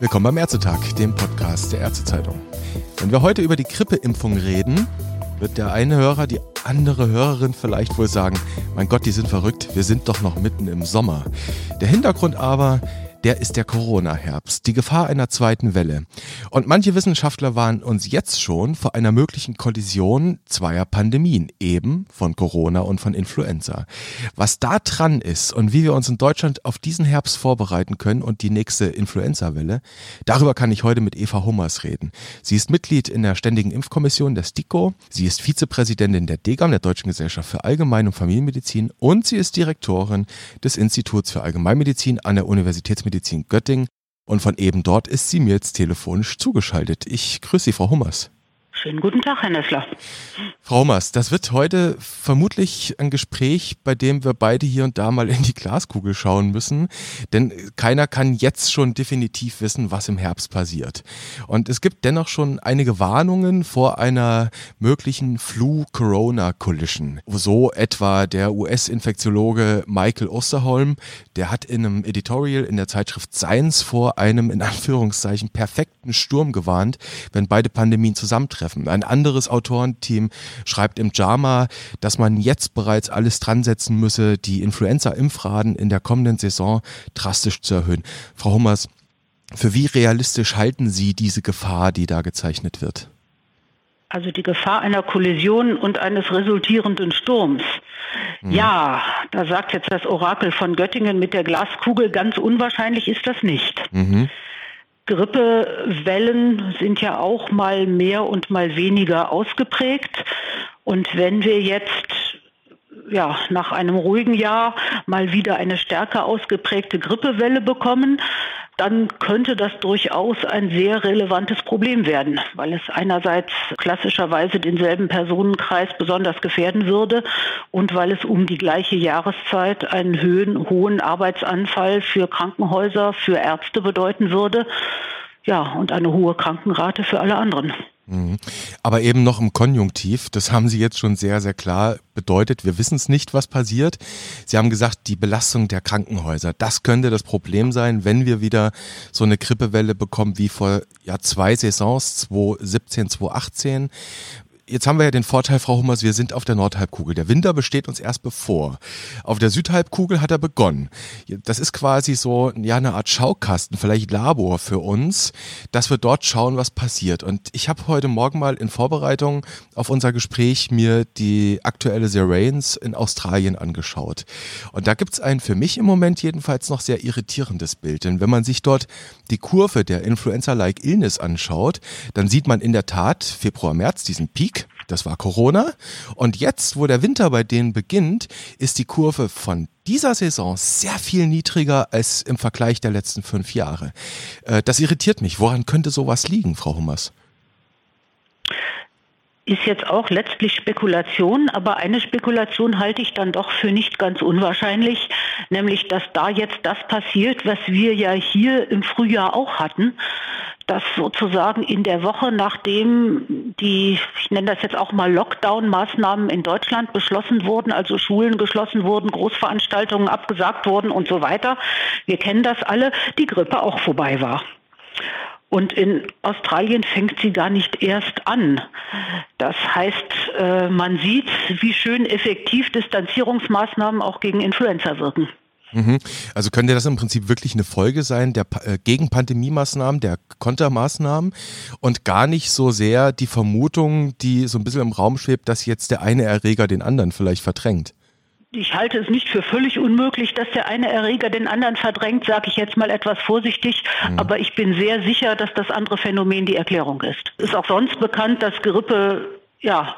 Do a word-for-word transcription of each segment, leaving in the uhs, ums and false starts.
Willkommen beim Ärztetag, dem Podcast der Ärztezeitung. Wenn wir heute über die Grippeimpfung reden, wird der eine Hörer die andere Hörerin vielleicht wohl sagen, mein Gott, die sind verrückt, wir sind doch noch mitten im Sommer. Der Hintergrund aber, der ist der Corona-Herbst, die Gefahr einer zweiten Welle. Und manche Wissenschaftler warnen uns jetzt schon vor einer möglichen Kollision zweier Pandemien, eben von Corona und von Influenza. Was da dran ist und wie wir uns in Deutschland auf diesen Herbst vorbereiten können und die nächste Influenza-Welle, darüber kann ich heute mit Eva Hummers reden. Sie ist Mitglied in der Ständigen Impfkommission der STIKO, sie ist Vizepräsidentin der D G A M, der Deutschen Gesellschaft für Allgemein- und Familienmedizin, und sie ist Direktorin des Instituts für Allgemeinmedizin an der Universitätsmedizin Göttingen, und von eben dort ist sie mir jetzt telefonisch zugeschaltet. Ich grüße Sie, Frau Hummers. Schönen guten Tag, Herr Nössler. Frau Hummers, das wird heute vermutlich ein Gespräch, bei dem wir beide hier und da mal in die Glaskugel schauen müssen, denn keiner kann jetzt schon definitiv wissen, was im Herbst passiert. Und es gibt dennoch schon einige Warnungen vor einer möglichen Flu-Corona-Collision. So etwa der U S-Infektiologe Michael Osterholm, der hat in einem Editorial in der Zeitschrift Science vor einem, in Anführungszeichen, perfekten Sturm gewarnt, wenn beide Pandemien zusammentreffen. Ein anderes Autorenteam schreibt im JAMA, dass man jetzt bereits alles dran setzen müsse, die Influenza-Impfraten in der kommenden Saison drastisch zu erhöhen. Frau Hummers, für wie realistisch halten Sie diese Gefahr, die da gezeichnet wird? Also die Gefahr einer Kollision und eines resultierenden Sturms. Mhm. Ja, da sagt jetzt das Orakel von Göttingen mit der Glaskugel, ganz unwahrscheinlich ist das nicht. Mhm. Grippewellen sind ja auch mal mehr und mal weniger ausgeprägt. Und wenn wir jetzt ja, nach einem ruhigen Jahr mal wieder eine stärker ausgeprägte Grippewelle bekommen, dann könnte das durchaus ein sehr relevantes Problem werden, weil es einerseits klassischerweise denselben Personenkreis besonders gefährden würde und weil es um die gleiche Jahreszeit einen höhen, hohen Arbeitsanfall für Krankenhäuser, für Ärzte bedeuten würde, ja, und eine hohe Krankenrate für alle anderen. Aber eben noch im Konjunktiv, das haben Sie jetzt schon sehr, sehr klar bedeutet, wir wissen es nicht, was passiert. Sie haben gesagt, die Belastung der Krankenhäuser, das könnte das Problem sein, wenn wir wieder so eine Grippewelle bekommen wie vor ja, zwei Saisons, zwanzig siebzehn, zwanzig achtzehn. Jetzt haben wir ja den Vorteil, Frau Hummers, wir sind auf der Nordhalbkugel. Der Winter besteht uns erst bevor. Auf der Südhalbkugel hat er begonnen. Das ist quasi so ja, eine Art Schaukasten, vielleicht Labor für uns, dass wir dort schauen, was passiert. Und ich habe heute Morgen mal in Vorbereitung auf unser Gespräch mir die aktuelle Surveillance in Australien angeschaut. Und da gibt es ein für mich im Moment jedenfalls noch sehr irritierendes Bild. Denn wenn man sich dort die Kurve der Influenza-like Illness anschaut, dann sieht man in der Tat Februar, März diesen Peak. Das war Corona. Und jetzt, wo der Winter bei denen beginnt, ist die Kurve von dieser Saison sehr viel niedriger als im Vergleich der letzten fünf Jahre. Das irritiert mich. Woran könnte sowas liegen, Frau Hummers? Ist jetzt auch letztlich Spekulation, aber eine Spekulation halte ich dann doch für nicht ganz unwahrscheinlich, nämlich dass da jetzt das passiert, was wir ja hier im Frühjahr auch hatten, dass sozusagen in der Woche, nachdem die, ich nenne das jetzt auch mal Lockdown-Maßnahmen in Deutschland beschlossen wurden, also Schulen geschlossen wurden, Großveranstaltungen abgesagt wurden und so weiter, wir kennen das alle, die Grippe auch vorbei war. Und in Australien fängt sie gar nicht erst an. Das heißt, man sieht, wie schön effektiv Distanzierungsmaßnahmen auch gegen Influenza wirken. Also könnte das im Prinzip wirklich eine Folge sein der äh, Gegenpandemie-Maßnahmen, der Kontermaßnahmen und gar nicht so sehr die Vermutung, die so ein bisschen im Raum schwebt, dass jetzt der eine Erreger den anderen vielleicht verdrängt? Ich halte es nicht für völlig unmöglich, dass der eine Erreger den anderen verdrängt, sage ich jetzt mal etwas vorsichtig. Mhm. Aber ich bin sehr sicher, dass das andere Phänomen die Erklärung ist. Ist auch sonst bekannt, dass Grippe ja,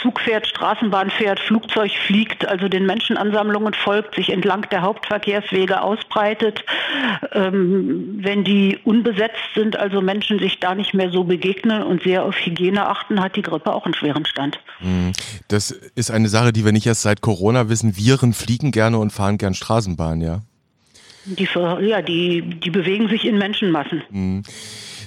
Zug fährt, Straßenbahn fährt, Flugzeug fliegt, also den Menschenansammlungen folgt, sich entlang der Hauptverkehrswege ausbreitet. Ähm, wenn die unbesetzt sind, also Menschen sich da nicht mehr so begegnen und sehr auf Hygiene achten, hat die Grippe auch einen schweren Stand. Das ist eine Sache, die wir nicht erst seit Corona wissen. Viren fliegen gerne und fahren gern Straßenbahn, ja? Die, ja, die, die bewegen sich in Menschenmassen. Mhm.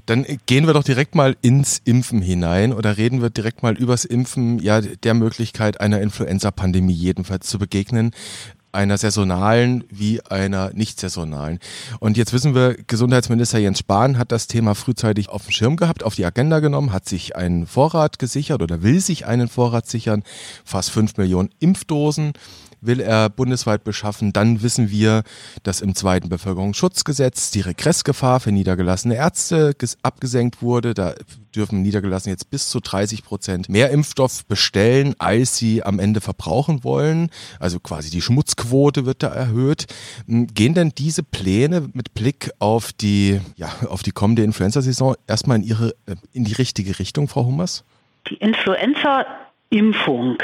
Dann gehen wir doch direkt mal ins Impfen hinein oder reden wir direkt mal übers Impfen, ja, der Möglichkeit einer Influenza-Pandemie jedenfalls zu begegnen, einer saisonalen wie einer nicht saisonalen. Und jetzt wissen wir, Gesundheitsminister Jens Spahn hat das Thema frühzeitig auf dem Schirm gehabt, auf die Agenda genommen, hat sich einen Vorrat gesichert oder will sich einen Vorrat sichern, fast fünf Millionen Impfdosen will er bundesweit beschaffen. Dann wissen wir, dass im zweiten Bevölkerungsschutzgesetz die Regressgefahr für niedergelassene Ärzte ges- abgesenkt wurde. Da dürfen Niedergelassene jetzt bis zu dreißig Prozent mehr Impfstoff bestellen, als sie am Ende verbrauchen wollen. Also quasi die Schmutzquote wird da erhöht. Gehen denn diese Pläne mit Blick auf die, ja, auf die kommende Influenza-Saison erstmal in, ihre, in die richtige Richtung, Frau Hummers? Die Influenza-Impfung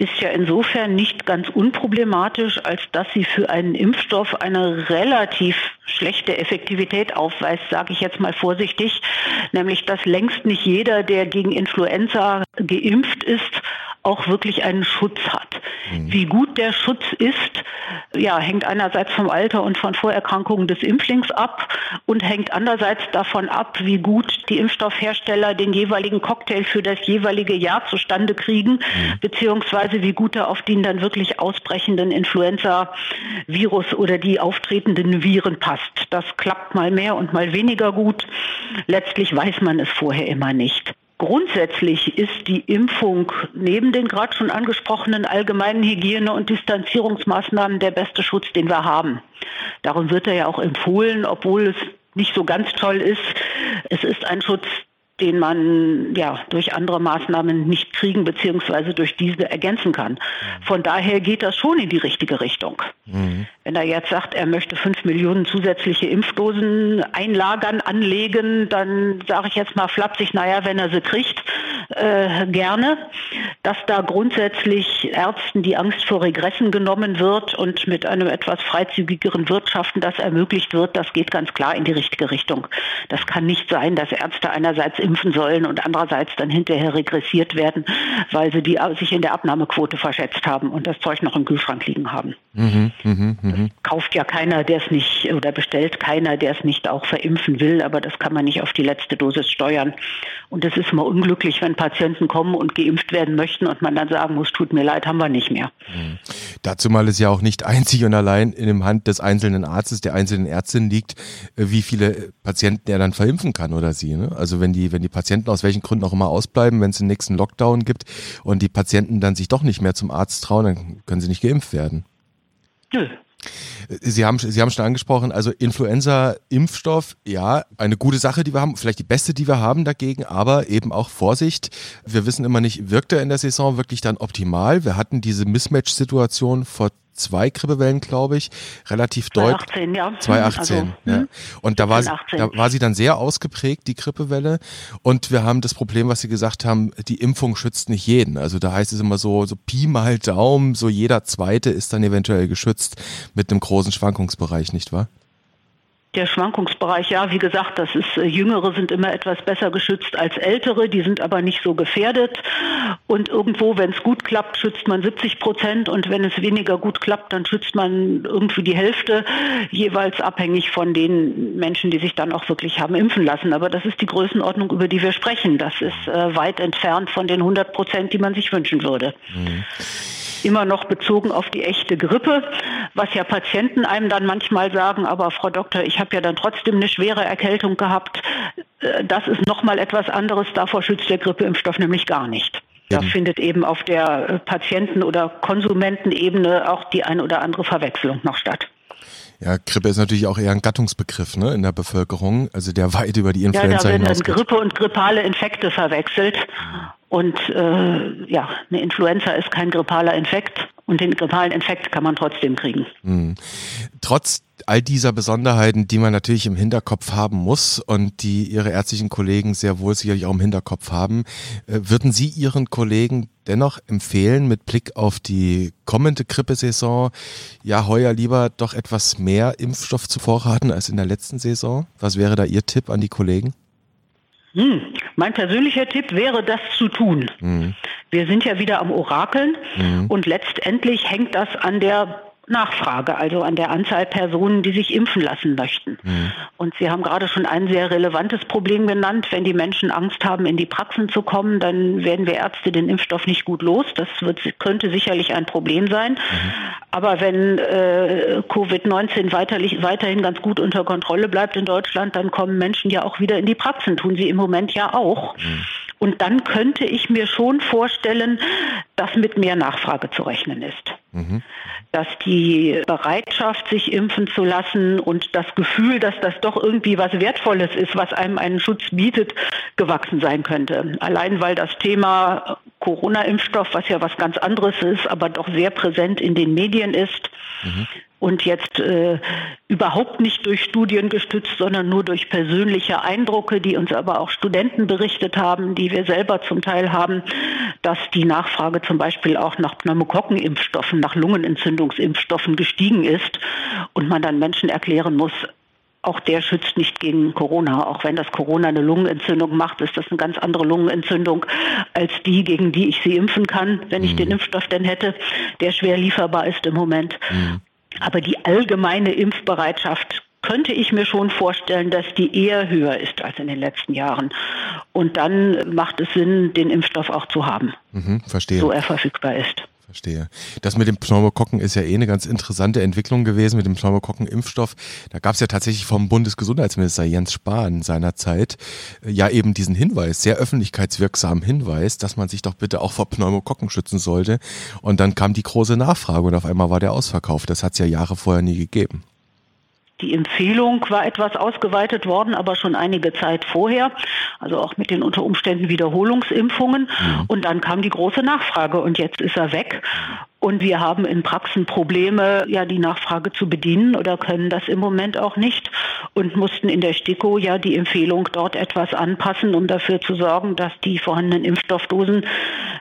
ist ja insofern nicht ganz unproblematisch, als dass sie für einen Impfstoff eine relativ schlechte Effektivität aufweist, sage ich jetzt mal vorsichtig, nämlich dass längst nicht jeder, der gegen Influenza geimpft ist, auch wirklich einen Schutz hat. Mhm. Wie gut der Schutz ist, ja, hängt einerseits vom Alter und von Vorerkrankungen des Impflings ab und hängt andererseits davon ab, wie gut die Impfstoffhersteller den jeweiligen Cocktail für das jeweilige Jahr zustande kriegen, mhm. beziehungsweise wie gut er auf den dann wirklich ausbrechenden Influenza-Virus oder die auftretenden Viren passt. Das klappt mal mehr und mal weniger gut. Letztlich weiß man es vorher immer nicht. Grundsätzlich ist die Impfung neben den gerade schon angesprochenen allgemeinen Hygiene- und Distanzierungsmaßnahmen der beste Schutz, den wir haben. Darum wird er ja auch empfohlen, obwohl es nicht so ganz toll ist. Es ist ein Schutz, den man ja durch andere Maßnahmen nicht kriegen bzw. durch diese ergänzen kann. Von daher geht das schon in die richtige Richtung. Mhm. Wenn er jetzt sagt, er möchte fünf Millionen zusätzliche Impfdosen einlagern, anlegen, dann sage ich jetzt mal flapsig, naja, wenn er sie kriegt, äh, gerne. Dass da grundsätzlich Ärzten die Angst vor Regressen genommen wird und mit einem etwas freizügigeren Wirtschaften das ermöglicht wird, das geht ganz klar in die richtige Richtung. Das kann nicht sein, dass Ärzte einerseits impfen sollen und andererseits dann hinterher regressiert werden, weil sie die, sich in der Abnahmequote verschätzt haben und das Zeug noch im Kühlschrank liegen haben. Mhm, mh, mh. Das kauft ja keiner, der es nicht, oder bestellt keiner, der es nicht auch verimpfen will, aber das kann man nicht auf die letzte Dosis steuern. Und es ist immer unglücklich, wenn Patienten kommen und geimpft werden möchten und man dann sagen muss, tut mir leid, haben wir nicht mehr. Mhm. Dazu mal ist ja auch nicht einzig und allein in der Hand des einzelnen Arztes, der einzelnen Ärztin liegt, wie viele Patienten er dann verimpfen kann oder sie. Ne? Also wenn die, wenn die Patienten aus welchen Gründen auch immer ausbleiben, wenn es den nächsten Lockdown gibt und die Patienten dann sich doch nicht mehr zum Arzt trauen, dann können sie nicht geimpft werden. Nö. Sie haben, Sie haben schon angesprochen, also Influenza-Impfstoff, ja, eine gute Sache, die wir haben, vielleicht die beste, die wir haben dagegen, aber eben auch Vorsicht. Wir wissen immer nicht, wirkt er in der Saison wirklich dann optimal? Wir hatten diese Mismatch-Situation vor zwei Grippewellen, glaube ich, relativ deutlich. zwanzig achtzehn, ja. zwanzig achtzehn, also, ja. Und da war, sie, da war sie dann sehr ausgeprägt, die Grippewelle. Und wir haben das Problem, was Sie gesagt haben, die Impfung schützt nicht jeden. Also da heißt es immer so, so Pi mal Daumen, so jeder Zweite ist dann eventuell geschützt mit einem großen Schwankungsbereich, nicht wahr? Der Schwankungsbereich, ja, wie gesagt, das ist, äh, Jüngere sind immer etwas besser geschützt als Ältere, die sind aber nicht so gefährdet. Und irgendwo, wenn es gut klappt, schützt man siebzig Prozent und wenn es weniger gut klappt, dann schützt man irgendwie die Hälfte, jeweils abhängig von den Menschen, die sich dann auch wirklich haben impfen lassen. Aber das ist die Größenordnung, über die wir sprechen. Das ist äh, weit entfernt von den hundert Prozent, die man sich wünschen würde. Mhm. Immer noch bezogen auf die echte Grippe, was ja Patienten einem dann manchmal sagen, aber Frau Doktor, ich habe ja dann trotzdem eine schwere Erkältung gehabt. Das ist nochmal etwas anderes, davor schützt der Grippeimpfstoff nämlich gar nicht. Da mhm. findet eben auf der Patienten- oder Konsumentenebene auch die ein oder andere Verwechslung noch statt. Ja, Grippe ist natürlich auch eher ein Gattungsbegriff, ne, in der Bevölkerung, also der weit über die Influenza hinausgeht. Ja, da werden dann Grippe und grippale Infekte verwechselt. Und äh, ja, eine Influenza ist kein grippaler Infekt und den grippalen Infekt kann man trotzdem kriegen. Mhm. Trotz all dieser Besonderheiten, die man natürlich im Hinterkopf haben muss und die Ihre ärztlichen Kollegen sehr wohl sicherlich auch im Hinterkopf haben, würden Sie Ihren Kollegen dennoch empfehlen, mit Blick auf die kommende Grippesaison, ja, heuer lieber doch etwas mehr Impfstoff zu vorraten als in der letzten Saison? Was wäre da Ihr Tipp an die Kollegen? Hm, mein persönlicher Tipp wäre, das zu tun. Mhm. Wir sind ja wieder am Orakeln mhm. und letztendlich hängt das an der Nachfrage, also an der Anzahl Personen, die sich impfen lassen möchten. Mhm. Und Sie haben gerade schon ein sehr relevantes Problem genannt. Wenn die Menschen Angst haben, in die Praxen zu kommen, dann werden wir Ärzte den Impfstoff nicht gut los. Das wird, könnte sicherlich ein Problem sein. Mhm. Aber wenn äh, Covid neunzehn weiterlich, weiterhin ganz gut unter Kontrolle bleibt in Deutschland, dann kommen Menschen ja auch wieder in die Praxen. Tun sie im Moment ja auch. Mhm. Und dann könnte ich mir schon vorstellen, dass mit mehr Nachfrage zu rechnen ist. Mhm. Dass die Bereitschaft, sich impfen zu lassen und das Gefühl, dass das doch irgendwie was Wertvolles ist, was einem einen Schutz bietet, gewachsen sein könnte. Allein weil das Thema Corona-Impfstoff, was ja was ganz anderes ist, aber doch sehr präsent in den Medien ist, mhm. und jetzt äh, überhaupt nicht durch Studien gestützt, sondern nur durch persönliche Eindrücke, die uns aber auch Studenten berichtet haben, die wir selber zum Teil haben, dass die Nachfrage zum Beispiel auch nach Pneumokokken-Impfstoffen, nach Lungenentzündungsimpfstoffen gestiegen ist und man dann Menschen erklären muss, auch der schützt nicht gegen Corona. Auch wenn das Corona eine Lungenentzündung macht, ist das eine ganz andere Lungenentzündung als die, gegen die ich sie impfen kann, wenn ich mhm. den Impfstoff denn hätte, der schwer lieferbar ist im Moment. Mhm. Aber die allgemeine Impfbereitschaft könnte ich mir schon vorstellen, dass die eher höher ist als in den letzten Jahren. Und dann macht es Sinn, den Impfstoff auch zu haben, mhm, verstehe. So er verfügbar ist. Verstehe. Das mit dem Pneumokokken ist ja eh eine ganz interessante Entwicklung gewesen, mit dem Pneumokokken-Impfstoff. Da gab es ja tatsächlich vom Bundesgesundheitsminister Jens Spahn seinerzeit ja eben diesen Hinweis, sehr öffentlichkeitswirksamen Hinweis, dass man sich doch bitte auch vor Pneumokokken schützen sollte. Und dann kam die große Nachfrage und auf einmal war der Ausverkauf. Das hat es ja Jahre vorher nie gegeben. Die Empfehlung war etwas ausgeweitet worden, aber schon einige Zeit vorher, also auch mit den unter Umständen Wiederholungsimpfungen. Ja. Und dann kam die große Nachfrage und jetzt ist er weg. Und wir haben in Praxen Probleme, ja, die Nachfrage zu bedienen oder können das im Moment auch nicht und mussten in der STIKO ja die Empfehlung dort etwas anpassen, um dafür zu sorgen, dass die vorhandenen Impfstoffdosen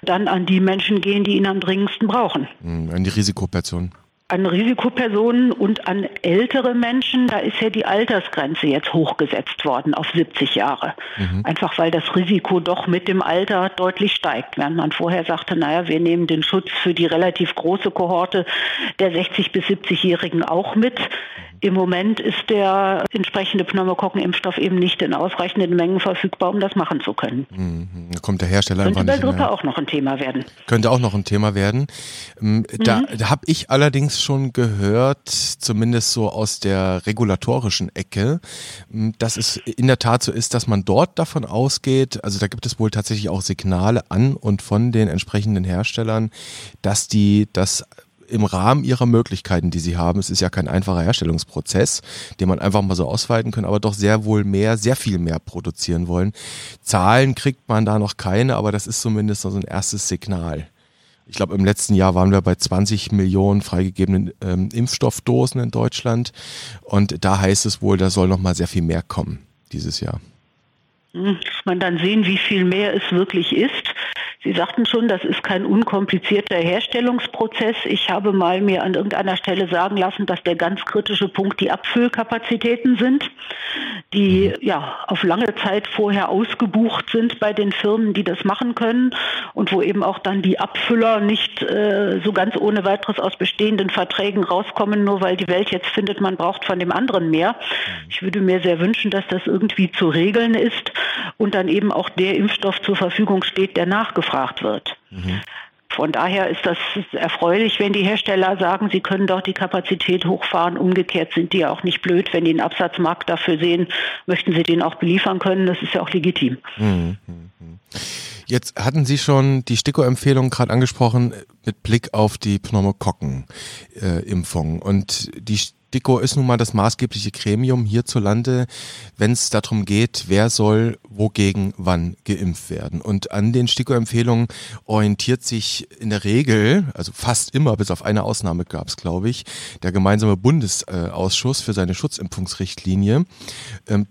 dann an die Menschen gehen, die ihn am dringendsten brauchen. An die Risikopersonen. An Risikopersonen und an ältere Menschen, da ist ja die Altersgrenze jetzt hochgesetzt worden auf siebzig Jahre. Mhm. Einfach weil das Risiko doch mit dem Alter deutlich steigt. Während man vorher sagte, naja, wir nehmen den Schutz für die relativ große Kohorte der sechzig- bis siebzigjährigen auch mit. Im Moment ist der entsprechende Pneumokokken-Impfstoff eben nicht in ausreichenden Mengen verfügbar, um das machen zu können. Mhm. Da kommt der Hersteller einfach nicht mehr. Könnte bei Grippe auch noch ein Thema werden. Könnte auch noch ein Thema werden. Da, mhm. da habe ich allerdings schon gehört, zumindest so aus der regulatorischen Ecke, dass es in der Tat so ist, dass man dort davon ausgeht, also da gibt es wohl tatsächlich auch Signale an und von den entsprechenden Herstellern, dass die das im Rahmen ihrer Möglichkeiten, die sie haben, es ist ja kein einfacher Herstellungsprozess, den man einfach mal so ausweiten kann, aber doch sehr wohl mehr, sehr viel mehr produzieren wollen. Zahlen kriegt man da noch keine, aber das ist zumindest so ein erstes Signal. Ich glaube, im letzten Jahr waren wir bei zwanzig Millionen freigegebenen ähm, Impfstoffdosen in Deutschland und da heißt es wohl, da soll noch mal sehr viel mehr kommen dieses Jahr. Muss man dann sehen, wie viel mehr es wirklich ist. Sie sagten schon, das ist kein unkomplizierter Herstellungsprozess. Ich habe mal mir an irgendeiner Stelle sagen lassen, dass der ganz kritische Punkt die Abfüllkapazitäten sind, die ja auf lange Zeit vorher ausgebucht sind bei den Firmen, die das machen können und wo eben auch dann die Abfüller nicht äh, so ganz ohne weiteres aus bestehenden Verträgen rauskommen, nur weil die Welt jetzt findet, man braucht von dem anderen mehr. Ich würde mir sehr wünschen, dass das irgendwie zu regeln ist und dann eben auch der Impfstoff zur Verfügung steht, der nachgefragt wird. Mhm. Von daher ist das erfreulich, wenn die Hersteller sagen, sie können doch die Kapazität hochfahren. Umgekehrt sind die ja auch nicht blöd, wenn die einen Absatzmarkt dafür sehen, möchten sie den auch beliefern können. Das ist ja auch legitim. Mhm. Jetzt hatten Sie schon die STIKO-Empfehlung gerade angesprochen mit Blick auf die Pneumokokken-Impfung. Und die STIKO ist nun mal das maßgebliche Gremium hierzulande, wenn es darum geht, wer soll wogegen wann geimpft werden. Und an den STIKO-Empfehlungen orientiert sich in der Regel, also fast immer, bis auf eine Ausnahme gab es, glaube ich, der gemeinsame Bundesausschuss für seine Schutzimpfungsrichtlinie,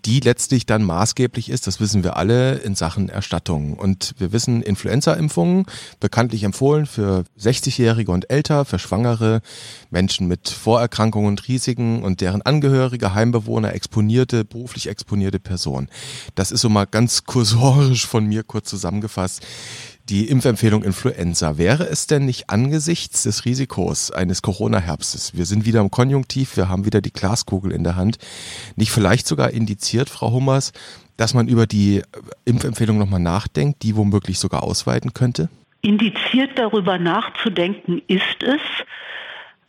die letztlich dann maßgeblich ist, das wissen wir alle, in Sachen Erstattung. Und wir wissen, Influenza-Impfungen, bekanntlich empfohlen für sechzigjährige und älter, für Schwangere, Menschen mit Vorerkrankungen und Risiken und deren Angehörige, Heimbewohner, exponierte, beruflich exponierte Personen. Das ist so mal ganz kursorisch von mir kurz zusammengefasst. die Impfempfehlung Influenza. Wäre es denn nicht angesichts des Risikos eines Corona-Herbstes, wir sind wieder im Konjunktiv, wir haben wieder die Glaskugel in der Hand, nicht vielleicht sogar indiziert, Frau Hummers, dass man über die Impfempfehlung nochmal nachdenkt, die womöglich sogar ausweiten könnte? Indiziert darüber nachzudenken ist es.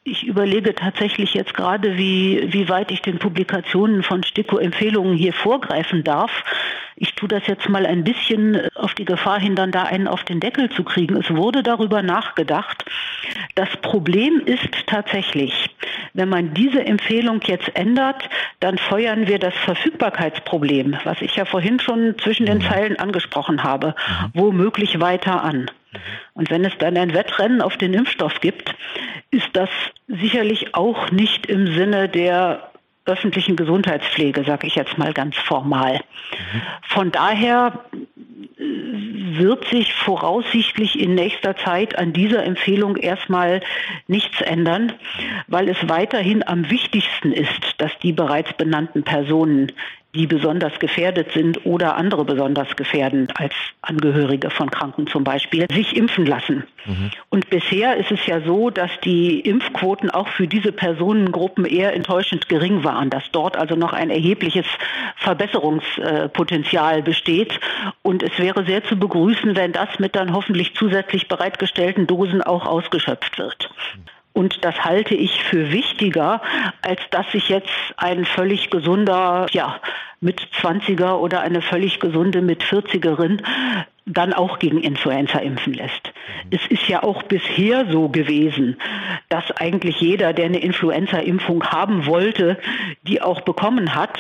Ich überlege tatsächlich jetzt gerade, wie, wie weit ich den Publikationen von STIKO-Empfehlungen hier vorgreifen darf. Ich tue das jetzt mal ein bisschen auf die Gefahr hin, dann da einen auf den Deckel zu kriegen. Es wurde darüber nachgedacht. Das Problem ist tatsächlich, wenn man diese Empfehlung jetzt ändert, dann feuern wir das Verfügbarkeitsproblem, was ich ja vorhin schon zwischen den Zeilen angesprochen habe, womöglich weiter an. Und wenn es dann ein Wettrennen auf den Impfstoff gibt, ist das sicherlich auch nicht im Sinne der öffentlichen Gesundheitspflege, sage ich jetzt mal ganz formal. Von daher wird sich voraussichtlich in nächster Zeit an dieser Empfehlung erstmal nichts ändern, weil es weiterhin am wichtigsten ist, dass die bereits benannten Personen, die besonders gefährdet sind oder andere besonders gefährden als Angehörige von Kranken zum Beispiel, sich impfen lassen. Mhm. Und bisher ist es ja so, dass die Impfquoten auch für diese Personengruppen eher enttäuschend gering waren, dass dort also noch ein erhebliches Verbesserungspotenzial besteht. Und es wäre sehr zu begrüßen, wenn das mit dann hoffentlich zusätzlich bereitgestellten Dosen auch ausgeschöpft wird. Mhm. Und das halte ich für wichtiger, als dass sich jetzt ein völlig gesunder, ja, mit zwanziger oder eine völlig gesunde mit vierzigerin dann auch gegen Influenza impfen lässt. Es ist ja auch bisher so gewesen, dass eigentlich jeder, der eine Influenza-Impfung haben wollte, die auch bekommen hat,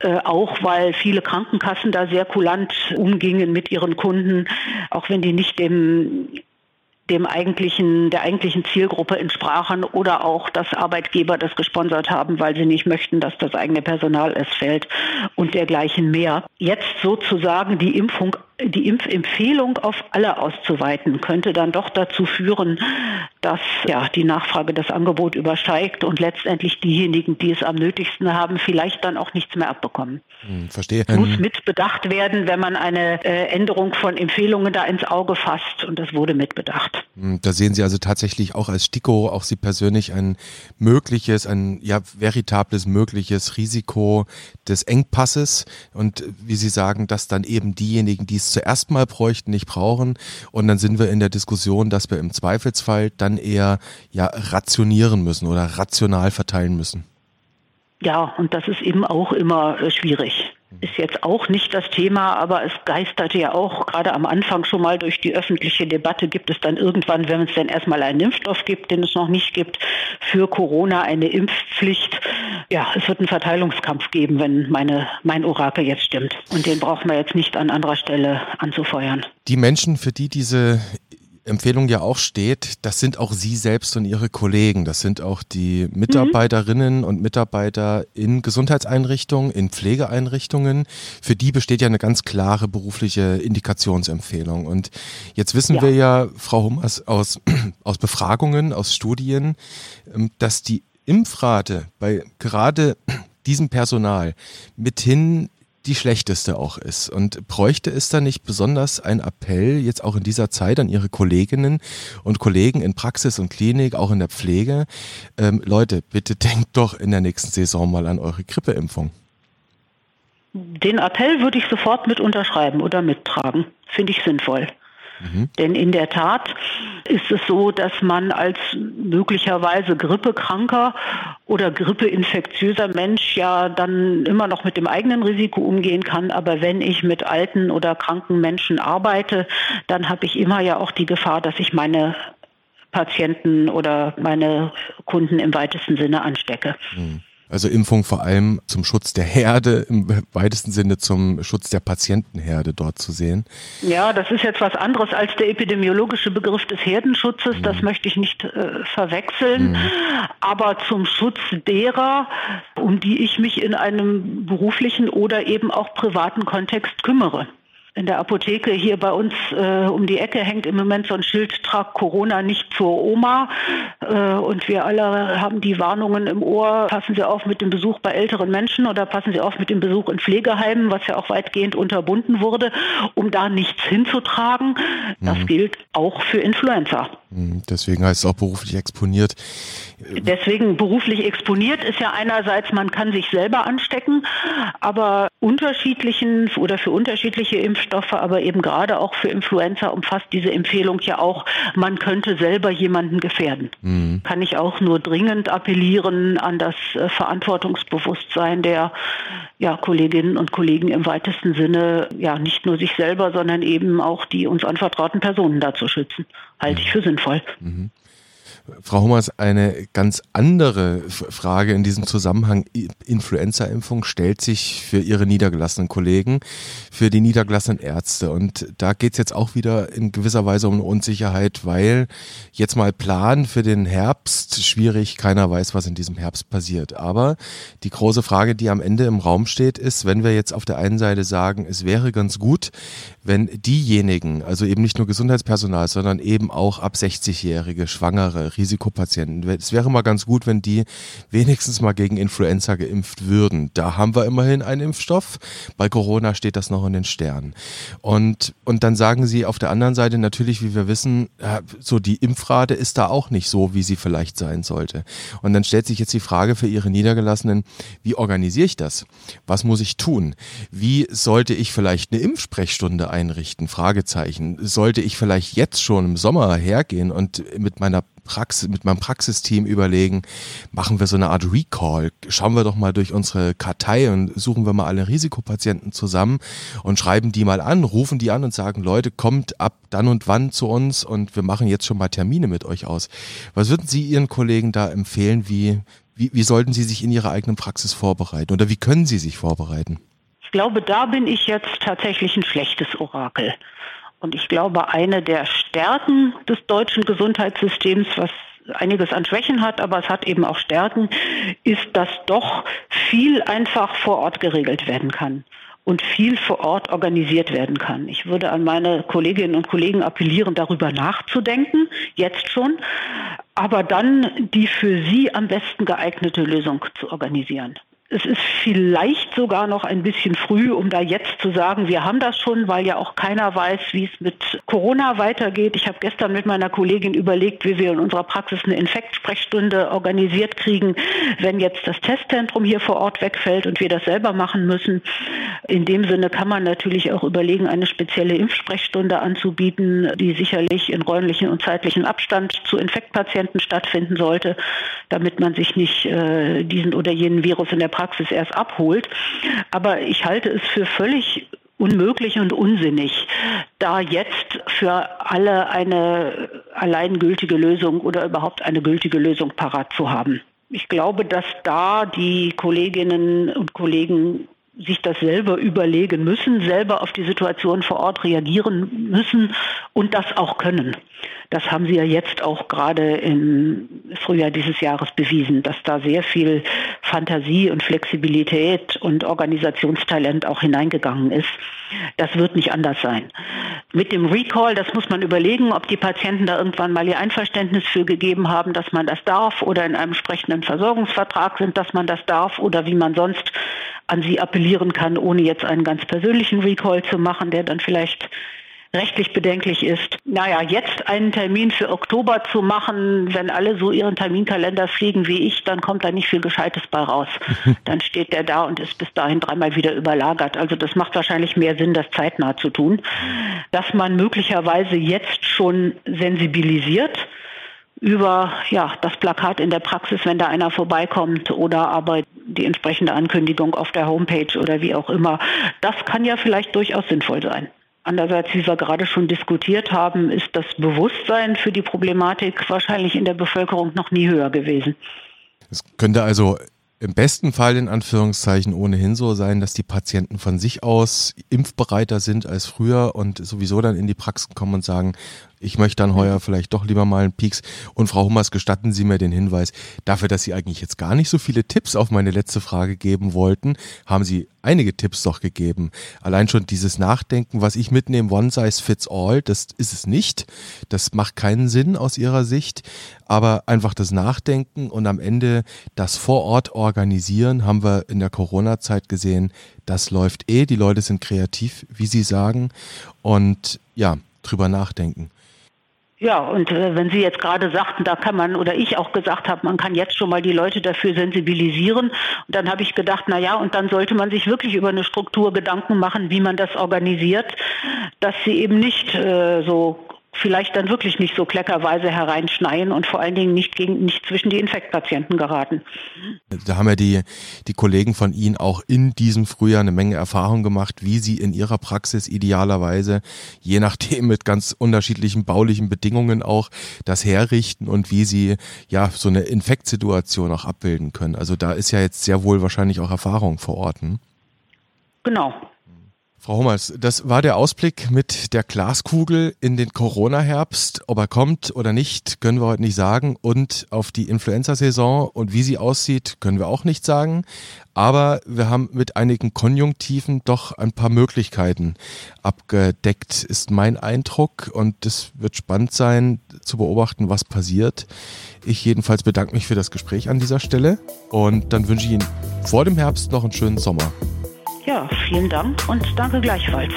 äh, auch weil viele Krankenkassen da sehr kulant umgingen mit ihren Kunden, auch wenn die nicht dem dem eigentlichen, der eigentlichen Zielgruppe entsprachen oder auch, dass Arbeitgeber das gesponsert haben, weil sie nicht möchten, dass das eigene Personal es fällt und dergleichen mehr. Jetzt sozusagen die Impfung, die Impfempfehlung auf alle auszuweiten, könnte dann doch dazu führen, dass ja, die Nachfrage das Angebot übersteigt und letztendlich diejenigen, die es am nötigsten haben, vielleicht dann auch nichts mehr abbekommen. Hm, verstehe. Muss mitbedacht werden, wenn man eine Änderung von Empfehlungen da ins Auge fasst, und das wurde mitbedacht. Da sehen Sie also tatsächlich auch als STIKO, auch Sie persönlich, ein mögliches, ein ja veritables mögliches Risiko des Engpasses und wie Sie sagen, dass dann eben diejenigen, die es zuerst mal bräuchten, nicht brauchen. Und dann sind wir in der Diskussion, dass wir im Zweifelsfall dann eher ja rationieren müssen oder rational verteilen müssen. Ja, und das ist eben auch immer äh, schwierig. Ist jetzt auch nicht das Thema, aber es geisterte ja auch gerade am Anfang schon mal durch die öffentliche Debatte, gibt es dann irgendwann, wenn es dann erstmal einen Impfstoff gibt, den es noch nicht gibt, für Corona eine Impfpflicht. Ja, es wird einen Verteilungskampf geben, wenn meine, mein Orakel jetzt stimmt. Und den brauchen wir jetzt nicht an anderer Stelle anzufeuern. Die Menschen, für die diese Empfehlung ja auch steht, das sind auch Sie selbst und Ihre Kollegen, das sind auch die Mitarbeiterinnen und Mitarbeiter in Gesundheitseinrichtungen, in Pflegeeinrichtungen, für die besteht ja eine ganz klare berufliche Indikationsempfehlung. Und jetzt wissen ja. wir ja, Frau Hummers, aus, aus Befragungen, aus Studien, dass die Impfrate bei gerade diesem Personal mithin die schlechteste auch ist. Und bräuchte es da nicht besonders ein Appell jetzt auch in dieser Zeit an Ihre Kolleginnen und Kollegen in Praxis und Klinik, auch in der Pflege? Ähm, Leute, bitte denkt doch in der nächsten Saison mal an eure Grippeimpfung. Den Appell würde ich sofort mit unterschreiben oder mittragen. Finde ich sinnvoll. Mhm. Denn in der Tat ist es so, dass man als möglicherweise grippekranker oder grippeinfektiöser Mensch ja dann immer noch mit dem eigenen Risiko umgehen kann. Aber wenn ich mit alten oder kranken Menschen arbeite, dann habe ich immer ja auch die Gefahr, dass ich meine Patienten oder meine Kunden im weitesten Sinne anstecke. Mhm. Also Impfung vor allem zum Schutz der Herde, im weitesten Sinne zum Schutz der Patientenherde dort zu sehen. Ja, das ist jetzt was anderes als der epidemiologische Begriff des Herdenschutzes. Mhm. Das möchte ich nicht äh, verwechseln. Mhm. Aber zum Schutz derer, um die ich mich in einem beruflichen oder eben auch privaten Kontext kümmere. In der Apotheke hier bei uns äh, um die Ecke hängt im Moment so ein Schild, trag Corona nicht zur Oma. Äh, und wir alle haben die Warnungen im Ohr, passen Sie auf mit dem Besuch bei älteren Menschen oder passen Sie auf mit dem Besuch in Pflegeheimen, was ja auch weitgehend unterbunden wurde, um da nichts hinzutragen. Das mhm. gilt auch für Influenza. Deswegen heißt es auch beruflich exponiert. Deswegen beruflich exponiert ist ja einerseits, man kann sich selber anstecken, aber unterschiedlichen oder für unterschiedliche Impfstoffe, aber eben gerade auch für Influenza umfasst diese Empfehlung ja auch, man könnte selber jemanden gefährden. Mhm. Kann ich auch nur dringend appellieren an das Verantwortungsbewusstsein der ja, Kolleginnen und Kollegen im weitesten Sinne, ja nicht nur sich selber, sondern eben auch die uns anvertrauten Personen da zu schützen. Halte mhm. ich für sinnvoll. Mhm. Frau Hummers, eine ganz andere Frage in diesem Zusammenhang. Influenza-Impfung stellt sich für Ihre niedergelassenen Kollegen, für die niedergelassenen Ärzte. Und da geht es jetzt auch wieder in gewisser Weise um eine Unsicherheit, weil jetzt mal Plan für den Herbst, schwierig, keiner weiß, was in diesem Herbst passiert. Aber die große Frage, die am Ende im Raum steht, ist, wenn wir jetzt auf der einen Seite sagen, es wäre ganz gut, wenn diejenigen, also eben nicht nur Gesundheitspersonal, sondern eben auch ab sechzigjährige, Schwangere, Risikopatienten. Es wäre mal ganz gut, wenn die wenigstens mal gegen Influenza geimpft würden. Da haben wir immerhin einen Impfstoff. Bei Corona steht das noch in den Sternen. Und, und dann sagen sie auf der anderen Seite natürlich, wie wir wissen, so die Impfrate ist da auch nicht so, wie sie vielleicht sein sollte. Und dann stellt sich jetzt die Frage für Ihre Niedergelassenen, wie organisiere ich das? Was muss ich tun? Wie sollte ich vielleicht eine Impfsprechstunde einrichten? Fragezeichen. Sollte ich vielleicht jetzt schon im Sommer hergehen und mit meiner Praxis, mit meinem Praxisteam überlegen, machen wir so eine Art Recall, schauen wir doch mal durch unsere Kartei und suchen wir mal alle Risikopatienten zusammen und schreiben die mal an, rufen die an und sagen, Leute, kommt ab dann und wann zu uns und wir machen jetzt schon mal Termine mit euch aus. Was würden Sie Ihren Kollegen da empfehlen, wie, wie, wie sollten sie sich in ihrer eigenen Praxis vorbereiten oder wie können sie sich vorbereiten? Ich glaube, da bin ich jetzt tatsächlich ein schlechtes Orakel. Und ich glaube, eine der Stärken des deutschen Gesundheitssystems, was einiges an Schwächen hat, aber es hat eben auch Stärken, ist, dass doch viel einfach vor Ort geregelt werden kann und viel vor Ort organisiert werden kann. Ich würde an meine Kolleginnen und Kollegen appellieren, darüber nachzudenken, jetzt schon, aber dann die für sie am besten geeignete Lösung zu organisieren. Es ist vielleicht sogar noch ein bisschen früh, um da jetzt zu sagen, wir haben das schon, weil ja auch keiner weiß, wie es mit Corona weitergeht. Ich habe gestern mit meiner Kollegin überlegt, wie wir in unserer Praxis eine Infektsprechstunde organisiert kriegen, wenn jetzt das Testzentrum hier vor Ort wegfällt und wir das selber machen müssen. In dem Sinne kann man natürlich auch überlegen, eine spezielle Impfsprechstunde anzubieten, die sicherlich in räumlichen und zeitlichen Abstand zu Infektpatienten stattfinden sollte, damit man sich nicht äh, diesen oder jenen Virus in der Praxis Praxis erst abholt. Aber ich halte es für völlig unmöglich und unsinnig, da jetzt für alle eine alleingültige Lösung oder überhaupt eine gültige Lösung parat zu haben. Ich glaube, dass da die Kolleginnen und Kollegen sich das selber überlegen müssen, selber auf die Situation vor Ort reagieren müssen und das auch können. Das haben sie ja jetzt auch gerade im Frühjahr dieses Jahres bewiesen, dass da sehr viel Fantasie und Flexibilität und Organisationstalent auch hineingegangen ist. Das wird nicht anders sein. Mit dem Recall, das muss man überlegen, ob die Patienten da irgendwann mal ihr Einverständnis für gegeben haben, dass man das darf oder in einem entsprechenden Versorgungsvertrag sind, dass man das darf oder wie man sonst an sie appellieren kann, ohne jetzt einen ganz persönlichen Recall zu machen, der dann vielleicht rechtlich bedenklich ist. Naja, jetzt einen Termin für Oktober zu machen, wenn alle so ihren Terminkalender fliegen wie ich, dann kommt da nicht viel Gescheites bei raus. Dann steht der da und ist bis dahin dreimal wieder überlagert. Also das macht wahrscheinlich mehr Sinn, das zeitnah zu tun. Dass man möglicherweise jetzt schon sensibilisiert über ja das Plakat in der Praxis, wenn da einer vorbeikommt oder aber die entsprechende Ankündigung auf der Homepage oder wie auch immer. Das kann ja vielleicht durchaus sinnvoll sein. Andererseits, wie wir gerade schon diskutiert haben, ist das Bewusstsein für die Problematik wahrscheinlich in der Bevölkerung noch nie höher gewesen. Es könnte also im besten Fall in Anführungszeichen ohnehin so sein, dass die Patienten von sich aus impfbereiter sind als früher und sowieso dann in die Praxen kommen und sagen, ich möchte dann heuer vielleicht doch lieber mal einen Pieks. Und Frau Hummers, gestatten Sie mir den Hinweis, dafür, dass Sie eigentlich jetzt gar nicht so viele Tipps auf meine letzte Frage geben wollten, haben Sie einige Tipps doch gegeben. Allein schon dieses Nachdenken, was ich mitnehme, one size fits all, das ist es nicht. Das macht keinen Sinn aus Ihrer Sicht. Aber einfach das Nachdenken und am Ende das vor Ort organisieren, haben wir in der Corona-Zeit gesehen, das läuft eh. Die Leute sind kreativ, wie Sie sagen. Und ja, drüber nachdenken. Ja, und äh, wenn Sie jetzt gerade sagten, da kann man, oder ich auch gesagt habe, man kann jetzt schon mal die Leute dafür sensibilisieren. Und dann habe ich gedacht, na ja, und dann sollte man sich wirklich über eine Struktur Gedanken machen, wie man das organisiert, dass sie eben nicht äh, so, vielleicht dann wirklich nicht so kleckerweise hereinschneien und vor allen Dingen nicht, gegen, nicht zwischen die Infektpatienten geraten. Da haben ja die, die Kollegen von Ihnen auch in diesem Frühjahr eine Menge Erfahrung gemacht, wie Sie in Ihrer Praxis idealerweise, je nachdem mit ganz unterschiedlichen baulichen Bedingungen auch, das herrichten und wie Sie ja so eine Infektsituation auch abbilden können. Also da ist ja jetzt sehr wohl wahrscheinlich auch Erfahrung vor Ort. Ne? Genau. Frau Hummers, das war der Ausblick mit der Glaskugel in den Corona-Herbst. Ob er kommt oder nicht, können wir heute nicht sagen. Und auf die Influenza-Saison und wie sie aussieht, können wir auch nicht sagen. Aber wir haben mit einigen Konjunktiven doch ein paar Möglichkeiten abgedeckt, ist mein Eindruck. Und es wird spannend sein, zu beobachten, was passiert. Ich jedenfalls bedanke mich für das Gespräch an dieser Stelle. Und dann wünsche ich Ihnen vor dem Herbst noch einen schönen Sommer. Ja, vielen Dank und danke gleichfalls.